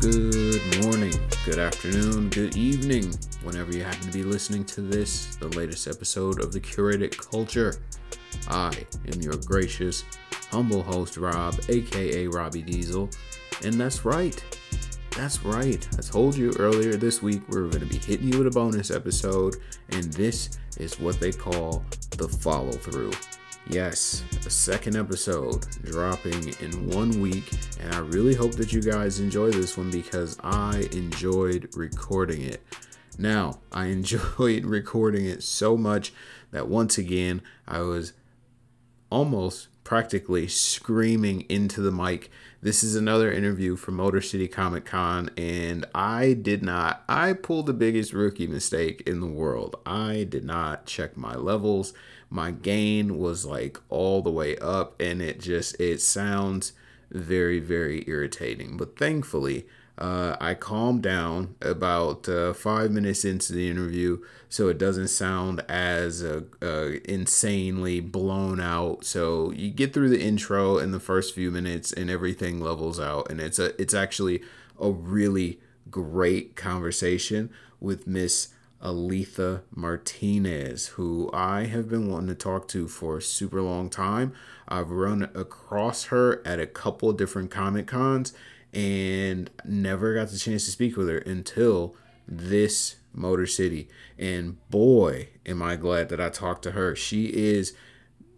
Good morning, good afternoon, good evening, whenever you happen to be listening to this, the latest episode of The Curated Culture. I am your gracious, humble host, Rob, aka Robbie Diesel, and that's right, I told you earlier this week we were going to be hitting you with a bonus episode, and this is what they call the follow-through. Yes, a second episode dropping in 1 week, and I really hope that you guys enjoy this one because I enjoyed recording it. Now, I enjoyed recording it so much that once again, I was almost practically screaming into the mic. This is another interview from Motor City Comic Con, and I pulled the biggest rookie mistake in the world. I did not check my levels. My gain was like all the way up, and it sounds very, very irritating. But thankfully, I calmed down about 5 minutes into the interview, so it doesn't sound as insanely blown out. So you get through the intro in the first few minutes, and everything levels out, and it's actually a really great conversation with Miss Alitha Martinez, who I have been wanting to talk to for a super long time. I've run across her at a couple of different Comic Cons and never got the chance to speak with her until this Motor City. And boy, am I glad that I talked to her. She is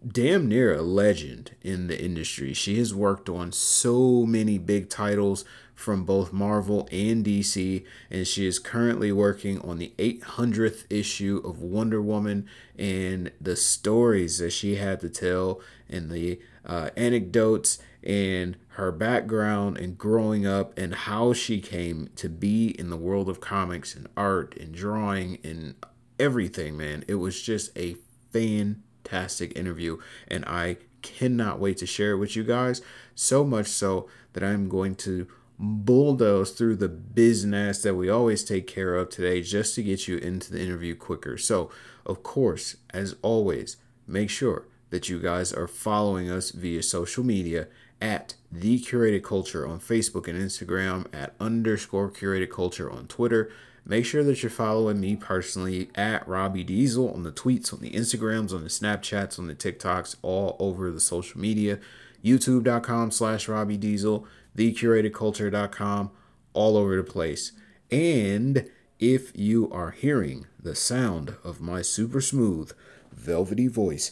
damn near a legend in the industry. She has worked on so many big titles from both Marvel and DC, and she is currently working on the 800th issue of Wonder Woman, and the stories that she had to tell and the anecdotes and her background and growing up and how she came to be in the world of comics and art and drawing and everything, man. It was just a fantastic interview, and I cannot wait to share it with you guys, so much so that I'm going to bulldoze through the business that we always take care of today just to get you into the interview quicker. So, of course, as always, make sure that you guys are following us via social media at The Curated Culture on Facebook and Instagram, at _Curated Culture on Twitter. Make sure that you're following me personally at Robbie Diesel on the tweets, on the Instagrams, on the Snapchats, on the TikToks, all over the social media. YouTube.com/Robbie Diesel. TheCuratedCulture.com, all over the place. And if you are hearing the sound of my super smooth, velvety voice,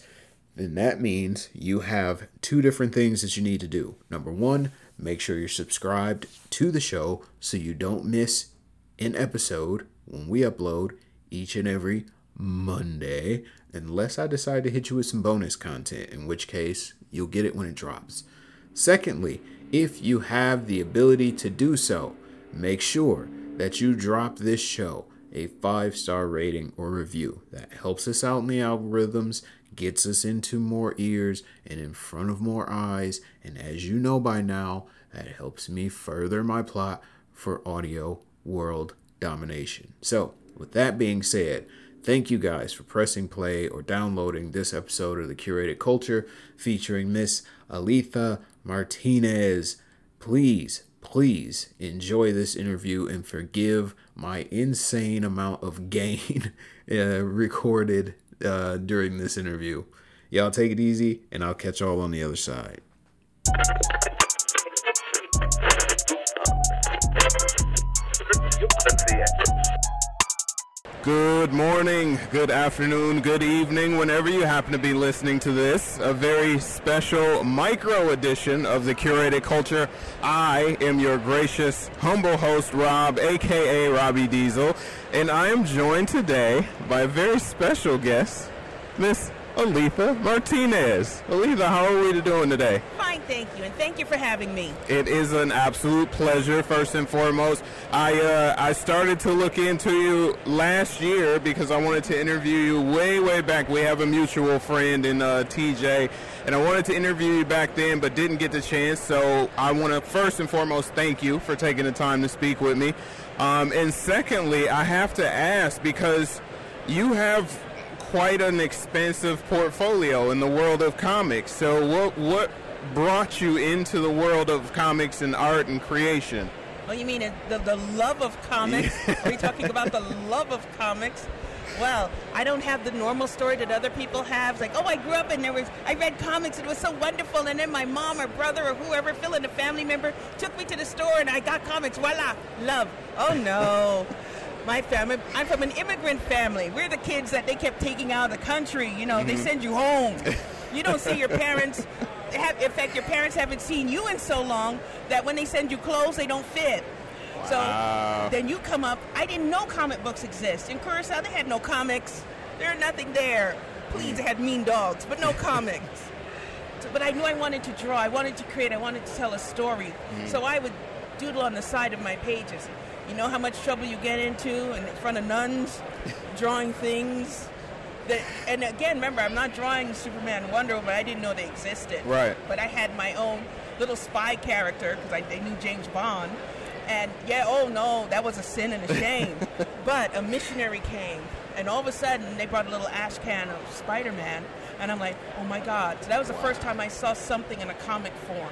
then that means you have two different things that you need to do. Number one, make sure you're subscribed to the show so you don't miss an episode when we upload each and every Monday, unless I decide to hit you with some bonus content, in which case you'll get it when it drops. Secondly, if you have the ability to do so, make sure that you drop this show a 5-star rating or review. That helps us out in the algorithms, gets us into more ears and in front of more eyes. And as you know by now, that helps me further my plot for audio world domination. So, with that being said, thank you guys for pressing play or downloading this episode of The Curated Culture featuring Miss Alitha Martinez. Please enjoy this interview and forgive my insane amount of gain recorded during this interview. Y'all take it easy, and I'll catch y'all on the other side. Good morning, good afternoon, good evening, whenever you happen to be listening to this, a very special micro edition of The Curated Culture. I am your gracious, humble host, Rob, aka Robbie Diesel, and I am joined today by a very special guest, Miss Alitha Martinez. Alitha, how are we doing today? Fine, thank you, and thank you for having me. It is an absolute pleasure, first and foremost. I started to look into you last year because I wanted to interview you way back. We have a mutual friend in TJ, and I wanted to interview you back then but didn't get the chance, so I want to first and foremost thank you for taking the time to speak with me. And secondly, I have to ask, because you have quite an expensive portfolio in the world of comics. So what brought you into the world of comics and art and creation? Oh, you mean the love of comics? Are we talking about the love of comics? Well, I don't have the normal story that other people have. It's like, oh, I grew up and I read comics and it was so wonderful. And then my mom or brother or whoever, fill in a family member, took me to the store and I got comics. Voila, love. Oh, no. My family, I'm from an immigrant family. We're the kids that they kept taking out of the country. You know, they send you home. You don't see your parents. In fact, your parents haven't seen you in so long that when they send you clothes, they don't fit. Wow. So then you come up. I didn't know comic books exist. In Curacao, they had no comics. There are nothing there. Please, they had mean dogs, but no comics. But I knew I wanted to draw. I wanted to create. I wanted to tell a story. So I would doodle on the side of my pages. You know how much trouble you get into in front of nuns, drawing things. And again, remember, I'm not drawing Superman and Wonder Woman. I didn't know they existed. Right. But I had my own little spy character because they knew James Bond. And yeah, oh no, that was a sin and a shame. But a missionary came, and all of a sudden they brought a little ash can of Spider-Man, and I'm like, oh my God. So that was the first time I saw something in a comic form.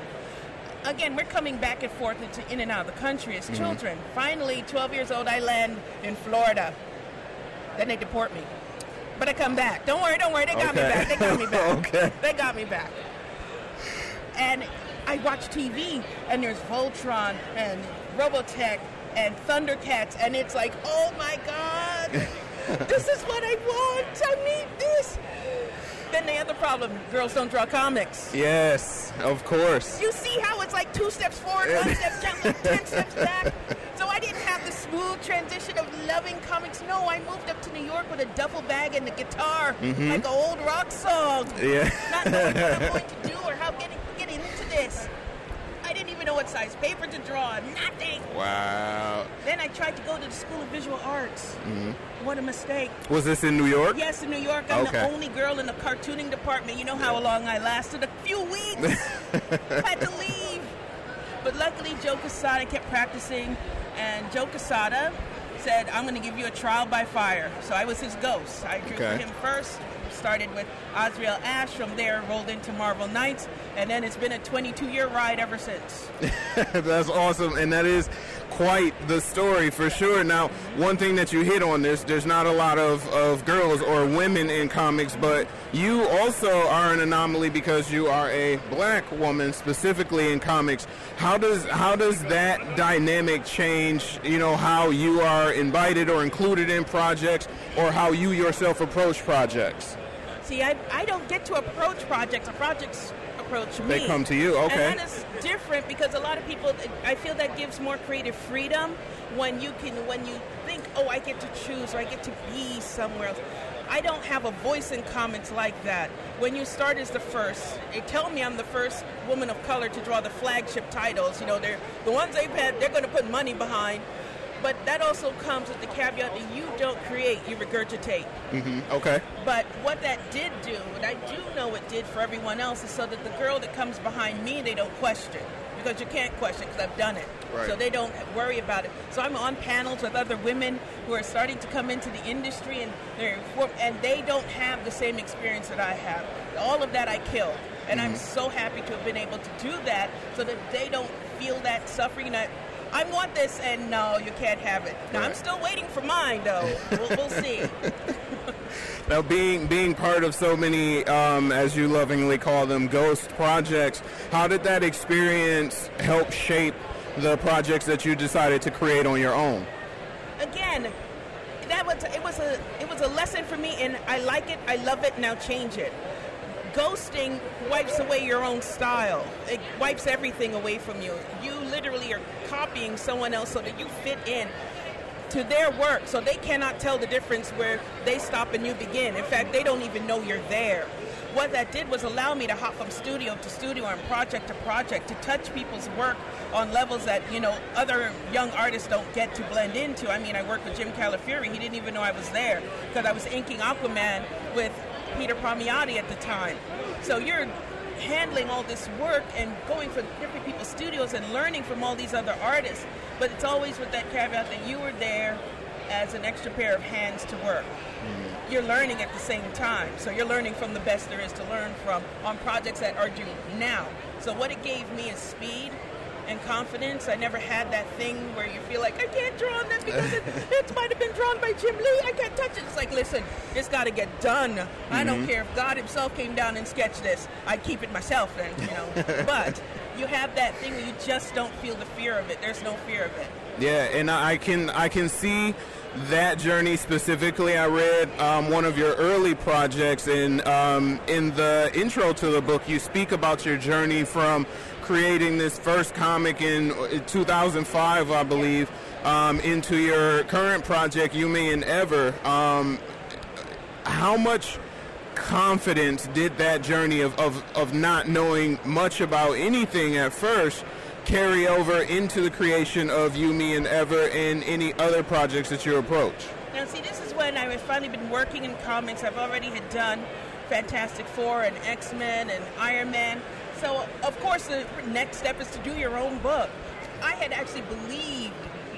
Again, we're coming back and forth in and out of the country as children. Finally, 12 years old, I land in Florida. Then they deport me. But I come back. Don't worry, they got me back. They got me back. They got me back. And I watch TV, and there's Voltron and Robotech and Thundercats, and it's like, oh my God, this is what I want. I need this. Then the other problem, girls don't draw comics. Yes, of course. You see how it's like 2 steps forward, 1 step down, like 10 steps back? So I didn't have the smooth transition of loving comics. No, I moved up to New York with a duffel bag and a guitar, like an old rock song. Yeah. Not knowing what I'm going to do or how get into this. I didn't even know what size paper to draw. Nothing. Wow. Then I tried to go to the School of Visual Arts. What a mistake. Was this in New York? Yes, in New York. I'm the only girl in the cartooning department. You know how long I lasted? A few weeks. I had to leave. But luckily, Joe Casada kept practicing. And Joe Casada said, I'm going to give you a trial by fire. So I was his ghost. I drew for him first. Started with Azriel Ash, from there rolled into Marvel Knights, and then it's been a 22-year ride ever since. That's awesome, and that is quite the story for sure. Now, one thing that you hit on, there's not a lot of girls or women in comics, but you also are an anomaly because you are a black woman specifically in comics. How does that dynamic change, you know, how you are invited or included in projects or how you yourself approach projects? See, I don't get to approach projects. Projects approach me. They come to you, okay. And that is different because a lot of people, I feel that gives more creative freedom when you think, oh, I get to choose or I get to be somewhere else. I don't have a voice in comics like that. When you start as the first, they tell me I'm the first woman of color to draw the flagship titles. You know, they're the ones they've had, they're going to put money behind. But that also comes with the caveat that you don't create, you regurgitate. Okay. But what that did do, and I do know it did for everyone else, is so that the girl that comes behind me, they don't question. Because you can't question because I've done it. Right. So they don't worry about it. So I'm on panels with other women who are starting to come into the industry, and they don't have the same experience that I have. All of that I killed. And I'm so happy to have been able to do that so that they don't feel that suffering. I want this, and no, you can't have it. Now, I'm still waiting for mine, though. We'll see. Now, being part of so many, as you lovingly call them, ghost projects, how did that experience help shape the projects that you decided to create on your own? Again, it was a lesson for me, and I like it, I love it, now change it. Ghosting wipes away your own style. It wipes everything away from you. You literally are copying someone else so that you fit in to their work, so they cannot tell the difference where they stop and you begin. In fact, they don't even know you're there. What that did was allow me to hop from studio to studio and project to project to touch people's work on levels that, you know, other young artists don't get to blend into. I mean, I worked with Jim Califuri. He didn't even know I was there because I was inking Aquaman with Peter Parmiati at the time. So you're handling all this work and going from different people's studios and learning from all these other artists, but it's always with that caveat that you were there as an extra pair of hands to work. You're learning at the same time, so you're learning from the best there is to learn from on projects that are due now. So what it gave me is speed, and confidence. I never had that thing where you feel like, I can't draw on that because it might have been drawn by Jim Lee. I can't touch it. It's like, listen, it's got to get done. Mm-hmm. I don't care if God himself came down and sketched this. I'd keep it myself then, you know. But you have that thing where you just don't feel the fear of it. There's no fear of it. Yeah, and I can see that journey specifically. I read one of your early projects, and in the intro to the book, you speak about your journey from creating this first comic in 2005, I believe, into your current project, Yumi and Ever. How much confidence did that journey of not knowing much about anything at first carry over into the creation of Yumi and Ever and any other projects that you approach? Now, see, this is when I had finally been working in comics. I've already had done Fantastic Four and X-Men and Iron Man. So, of course, the next step is to do your own book. I had actually believed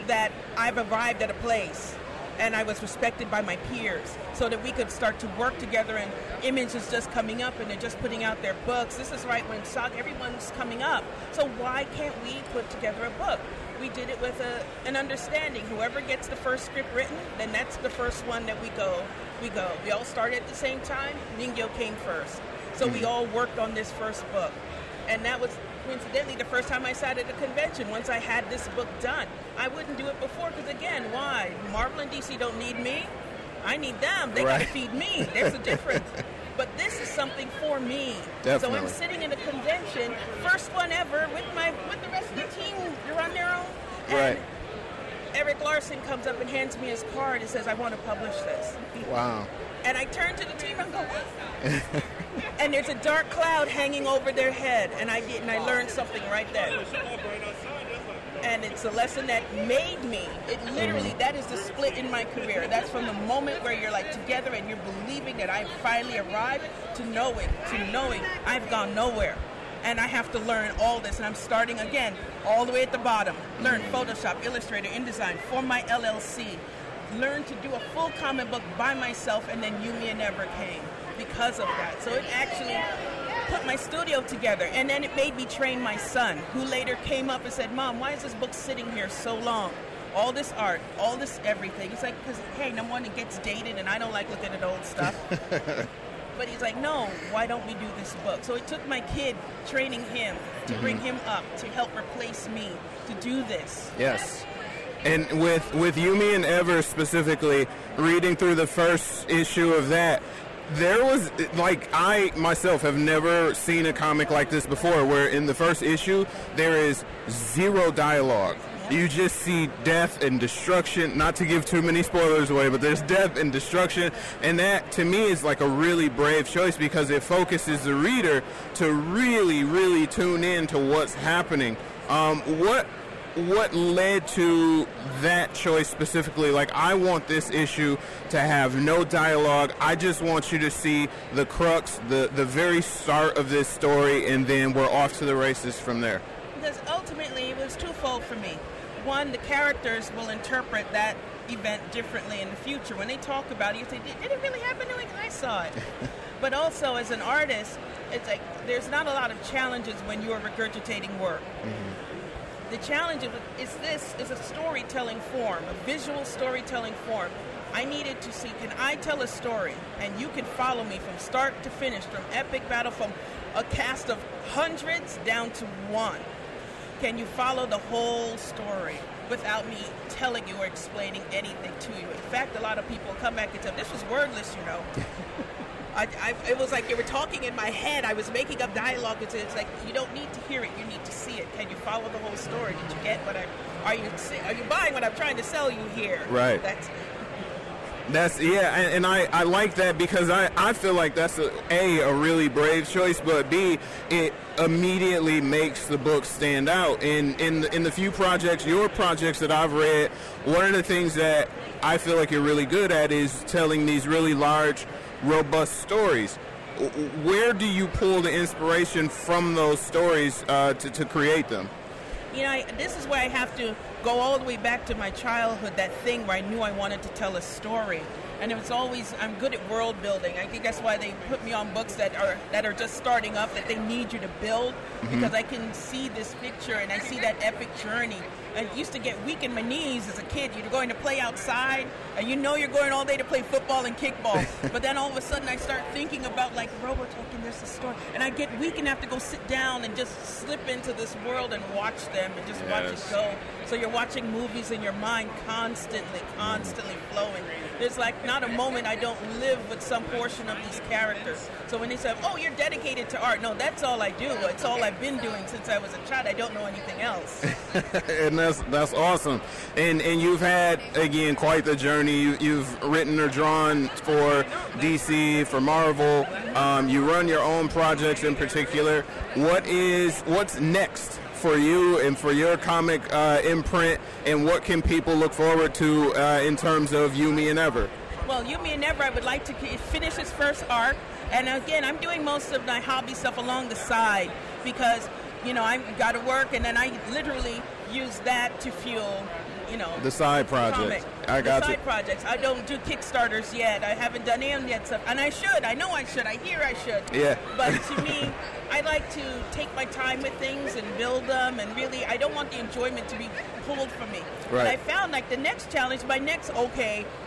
that I've arrived at a place and I was respected by my peers so that we could start to work together, and Image is just coming up and they're just putting out their books. This is right when everyone's coming up. So why can't we put together a book? We did it with an understanding. Whoever gets the first script written, then that's the first one that we go. We all started at the same time. Ningyo came first. So we all worked on this first book. And that was coincidentally the first time I sat at a convention once I had this book done. I wouldn't do it before because, again, why? Marvel and DC don't need me. I need them. They got to feed me. There's a difference. But this is something for me. Definitely. So I'm sitting in a convention, first one ever, with the rest of the team. You're on their own. And Eric Larson comes up and hands me his card and says, I want to publish this. Wow. And I turn to the team and go, what? And there's a dark cloud hanging over their head. And I learned something right there. And it's a lesson that made me. It literally, that is the split in my career. That's from the moment where you're like together and you're believing that I finally arrived to knowing I've gone nowhere. And I have to learn all this. And I'm starting again, all the way at the bottom. Learn Photoshop, Illustrator, InDesign, form my LLC. Learn to do a full comic book by myself, and then Yumi and Ever came because of that. So it actually put my studio together, and then it made me train my son, who later came up and said, Mom, why is this book sitting here so long? All this art, all this everything. It's like, because, hey, number one, it gets dated, and I don't like looking at old stuff. But he's like, no, why don't we do this book? So it took my kid, training him, to bring him up, to help replace me, to do this. Yes. And with Yumi and Ever specifically, reading through the first issue of that, there was, like, I myself have never seen a comic like this before, where in the first issue, there is zero dialogue. You just see death and destruction, not to give too many spoilers away, but there's death and destruction. And that, to me, is like a really brave choice because it focuses the reader to really, really tune in to what's happening. What led to that choice specifically? Like, I want this issue to have no dialogue. I just want you to see the crux, the very start of this story, and then we're off to the races from there. Because ultimately, it was twofold for me. One, the characters will interpret that event differently in the future. When they talk about it, you say, did it really happen? Like, I saw it. But also, as an artist, it's like there's not a lot of challenges when you are regurgitating work. Mm-hmm. The challenge is this is a storytelling form, a visual storytelling form. I needed to see, can I tell a story? And you can follow me from start to finish, from epic battle, from a cast of hundreds down to one. Can you follow the whole story without me telling you or explaining anything to you? In fact, a lot of people come back and tell me, this was wordless, you know. It was like you were talking in my head. I was making up dialogue. It's like, you don't need to hear it. You need to see it. Can you follow the whole story? Did you get what are you buying what I'm trying to sell you here? Right. That's yeah. And I like that because I feel like that's a really brave choice, but B, it immediately makes the book stand out. In the few projects, your projects that I've read, one of the things that I feel like you're really good at is telling these really large, robust stories. Where do you pull the inspiration from those stories to create them? You know, this is where I have to go all the way back to my childhood, that thing where I knew I wanted to tell a story. and it's always, I'm good at world building. I think that's why they put me on books that are just starting up, that they need you to build, mm-hmm. because I can see this picture and I see that epic journey. I used to get weak in my knees as a kid. You're going to play outside, and you know you're going all day to play football and kickball. But then all of a sudden I start thinking about, like, Robotech, and there's a story. And I get weak and have to go sit down and just slip into this world and watch them and just watch it go. So you're watching movies in your mind constantly flowing. There's, like, not a moment I don't live with some portion of these characters. So when they say, oh, you're dedicated to art, no, that's all I do. It's all I've been doing since I was a child. I don't know anything else. That's awesome. And you've had, again, quite the journey. You've written or drawn for DC, for Marvel. You run your own projects in particular. What's next for you and for your comic imprint, and what can people look forward to in terms of Yumi and Ever? Well, Yumi and Ever, I would like to finish its first arc. And again, I'm doing most of my hobby stuff along the side because, you know, I've got to work, and then I literally use that to fuel, you know, the side projects. Projects. I don't do Kickstarters yet. I haven't done any yet stuff, and I should. I know I should. I hear I should. Yeah. But to me, I like to take my time with things and build them, and really, I don't want the enjoyment to be pulled from me. Right. But I found, like, the next challenge, my next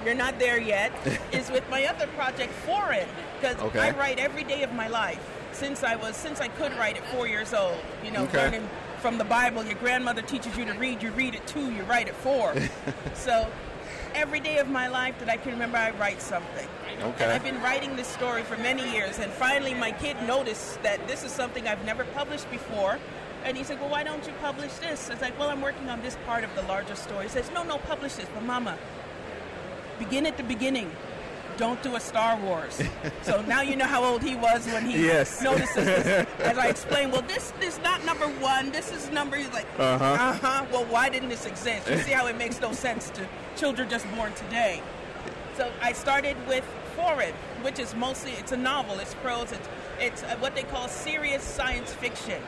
you're not there yet, is with my other project, Forward, because I write every day of my life since I could write at 4 years old. You know, learning from the Bible, your grandmother teaches you to read, you read at 2, you write at 4. So every day of my life that I can remember, I write something. Okay. And I've been writing this story for many years, and finally my kid noticed that this is something I've never published before, and he said, well, why don't you publish this? I was like, well, I'm working on this part of the larger story. He says, no, publish this. But Mama, begin at the beginning. Don't do a Star Wars. So now you know how old he was when he notices this. As I explained, well, this is not number 1. This is number, he's like, well, why didn't this exist? You see how it makes no sense to children just born today. So I started with Forward, which is mostly, it's a novel, it's prose, it's what they call serious science fiction.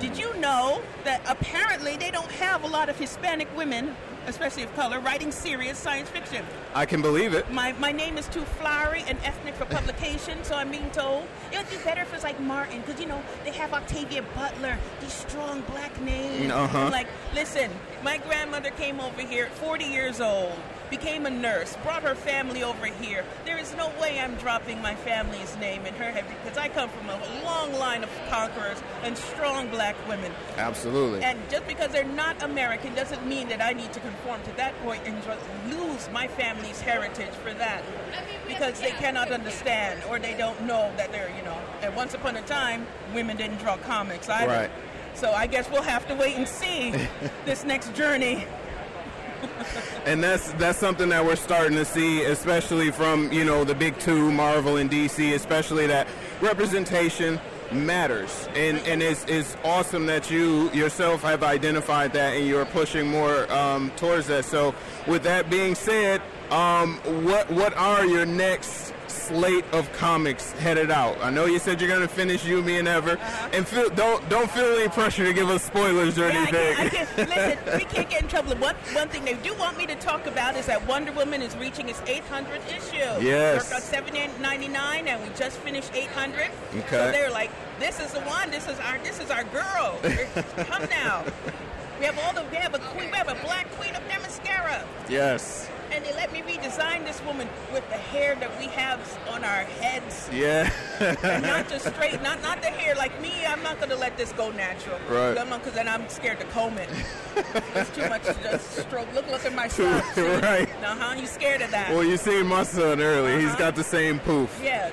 Did you know that apparently they don't have a lot of Hispanic women, especially of color, writing serious science fiction? I can believe it. My name is too flowery and ethnic for publication, so I'm being told. It would be better if it's like Martin, because, you know, they have Octavia Butler, these strong black names. Uh-huh. Like, listen, my grandmother came over here at 40 years old, became a nurse, brought her family over here. There is no way I'm dropping my family's name in her head, because I come from a long line of conquerors and strong black women. Absolutely. And just because they're not American doesn't mean that I need to conform to that point and lose my family's heritage for that, because they cannot understand, or they don't know that they're, you know, and once upon a time, women didn't draw comics either. Right. So I guess we'll have to wait and see this next journey. And that's something that we're starting to see, especially from, you know, the big two, Marvel and DC, especially that representation matters. And it's awesome that you yourself have identified that, and you're pushing more towards that. So with that being said, what are your next slate of comics headed out? I know you said you're going to finish Yumi and Ever, and don't feel any pressure to give us spoilers or anything. Listen, we can't get in trouble. One thing they do want me to talk about is that Wonder Woman is reaching its 800th issue. Yes. We worked on 799, and we just finished 800. Okay. So they're like, this is the one. This is our girl. Come now. We have a black queen of Namaskara. Yes. And they let me redesign this woman with the hair that we have on our heads. Yeah. And not just straight, not the hair. Like me, I'm not going to let this go natural. Right. Because then I'm scared to comb it. It's too much to stroke. Look at my son. Right. Uh-huh, you scared of that. Well, you seen my son early. Uh-huh. He's got the same poof. Yeah,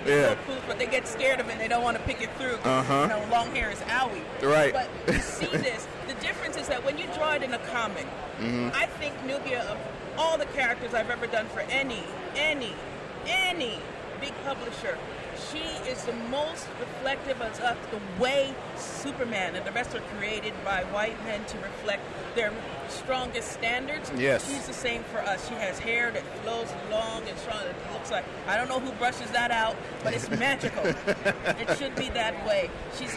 poof, but they get scared of it and they don't want to pick it through. Uh-huh. You know, long hair is owie. Right. But you see this. The difference is that when you draw it in a comic, mm-hmm. I think Nubia of all the characters I've ever done for any big publisher, she is the most reflective of the way Superman and the rest are created by white men to reflect their strongest standards. Yes. She's the same for us. She has hair that flows long and strong. It looks like, I don't know who brushes that out, but it's magical. It should be that way. She's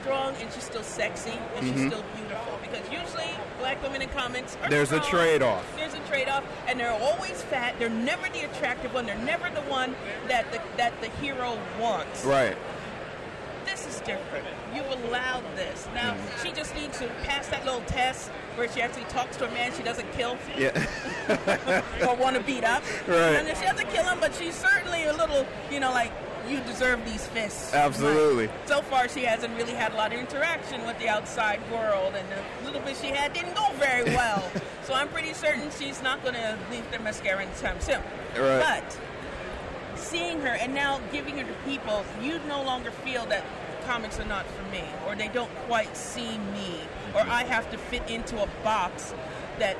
strong, and she's still sexy, and she's still beautiful. Because usually black women in comics are strong. A trade-off. There's a trade-off, and they're always fat. They're never the attractive one. They're never the one that the hero wants. Right. This is different. You allowed this. Now, she just needs to pass that little test where she actually talks to a man she doesn't kill. Yeah. Or want to beat up. Right. And she doesn't kill him, but she's certainly a little, you know, like, you deserve these fists. Absolutely. But so far, she hasn't really had a lot of interaction with the outside world, and the little bit she had didn't go very well. So I'm pretty certain she's not going to leave the mascara anytime soon. Right. But seeing her and now giving her to people, you no longer feel that comics are not for me, or they don't quite see me, or I have to fit into a box that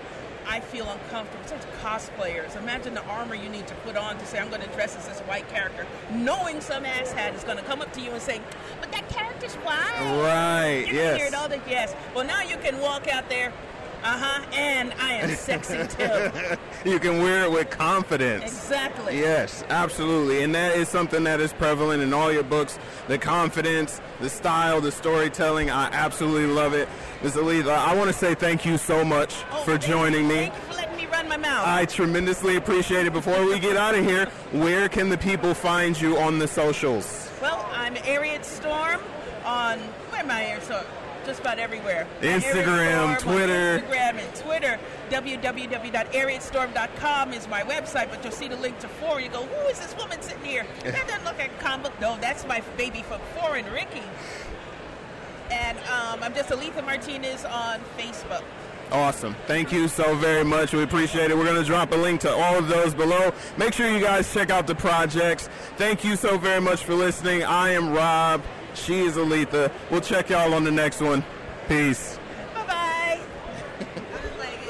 I feel uncomfortable. Such cosplayers. Imagine the armor you need to put on to say, I'm going to dress as this white character, knowing some asshat is going to come up to you and say, but that character's white. Right, you yes. You hear it all, that yes. Well, now you can walk out there, and I am sexy, too. You can wear it with confidence. Exactly. Yes, absolutely. And that is something that is prevalent in all your books. The confidence, the style, the storytelling. I absolutely love it. Ms. Alitha, I want to say thank you so much for joining me. Thank you for letting me run my mouth. I tremendously appreciate it. Before we get out of here, where can the people find you on the socials? Well, I'm Ariat Storm on, where am I, Ariat Storm? Just about everywhere. Instagram, Twitter. Instagram and Twitter. www.ariatstorm.com is my website, but you'll see the link to Forward. You go, who is this woman sitting here? That doesn't look like a comic. No, that's my baby from Forward, Ricky. And I'm just Alitha Martinez on Facebook. Awesome. Thank you so very much. We appreciate it. We're going to drop a link to all of those below. Make sure you guys check out the projects. Thank you so very much for listening. I am Rob. She is Alitha. We'll check y'all on the next one. Peace. Bye-bye. I just like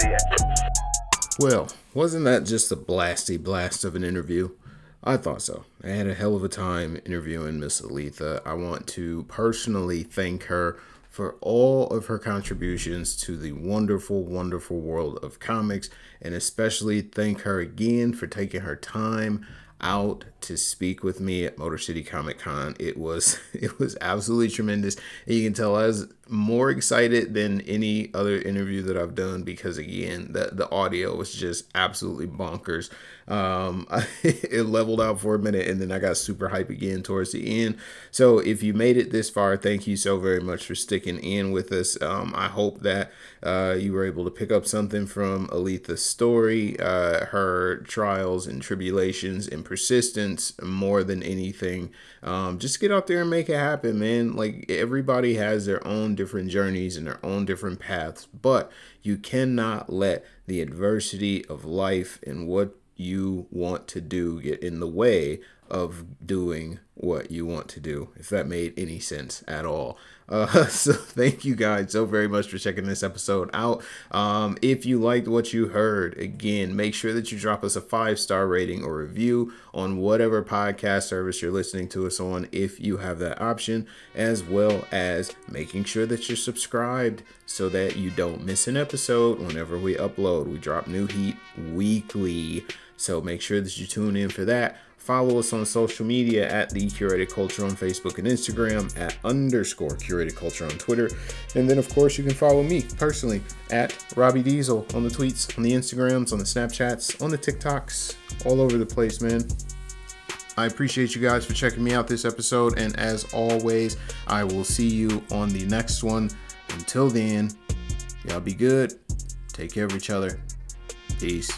it, you know. Well, wasn't that just a blasty blast of an interview? I thought so. I had a hell of a time interviewing Miss Alitha. I want to personally thank her for all of her contributions to the wonderful, wonderful world of comics, and especially thank her again for taking her time out to speak with me at Motor City Comic Con. It was absolutely tremendous. And you can tell I was more excited than any other interview that I've done because, again, the audio was just absolutely bonkers. It leveled out for a minute, and then I got super hype again towards the end. So if you made it this far, thank you so very much for sticking in with us. I hope that you were able to pick up something from Alitha's story, her trials and tribulations and persistence more than anything. Just get out there and make it happen, man. Like, everybody has their own different journeys and their own different paths, but you cannot let the adversity of life and what you want to do get in the way of doing what you want to do, if that made any sense at all. So thank you guys so very much for checking this episode out. If you liked what you heard, again, make sure that you drop us a 5-star rating or review on whatever podcast service you're listening to us on, if you have that option, as well as making sure that you're subscribed so that you don't miss an episode whenever we upload. We drop new heat weekly, so make sure that you tune in for that. Follow us on social media at The Curated Culture on Facebook and Instagram, at _Curated Culture on Twitter. And then, of course, you can follow me personally at Robbie Diesel on the tweets, on the Instagrams, on the Snapchats, on the TikToks, all over the place, man. I appreciate you guys for checking me out this episode. And as always, I will see you on the next one. Until then, y'all be good. Take care of each other. Peace.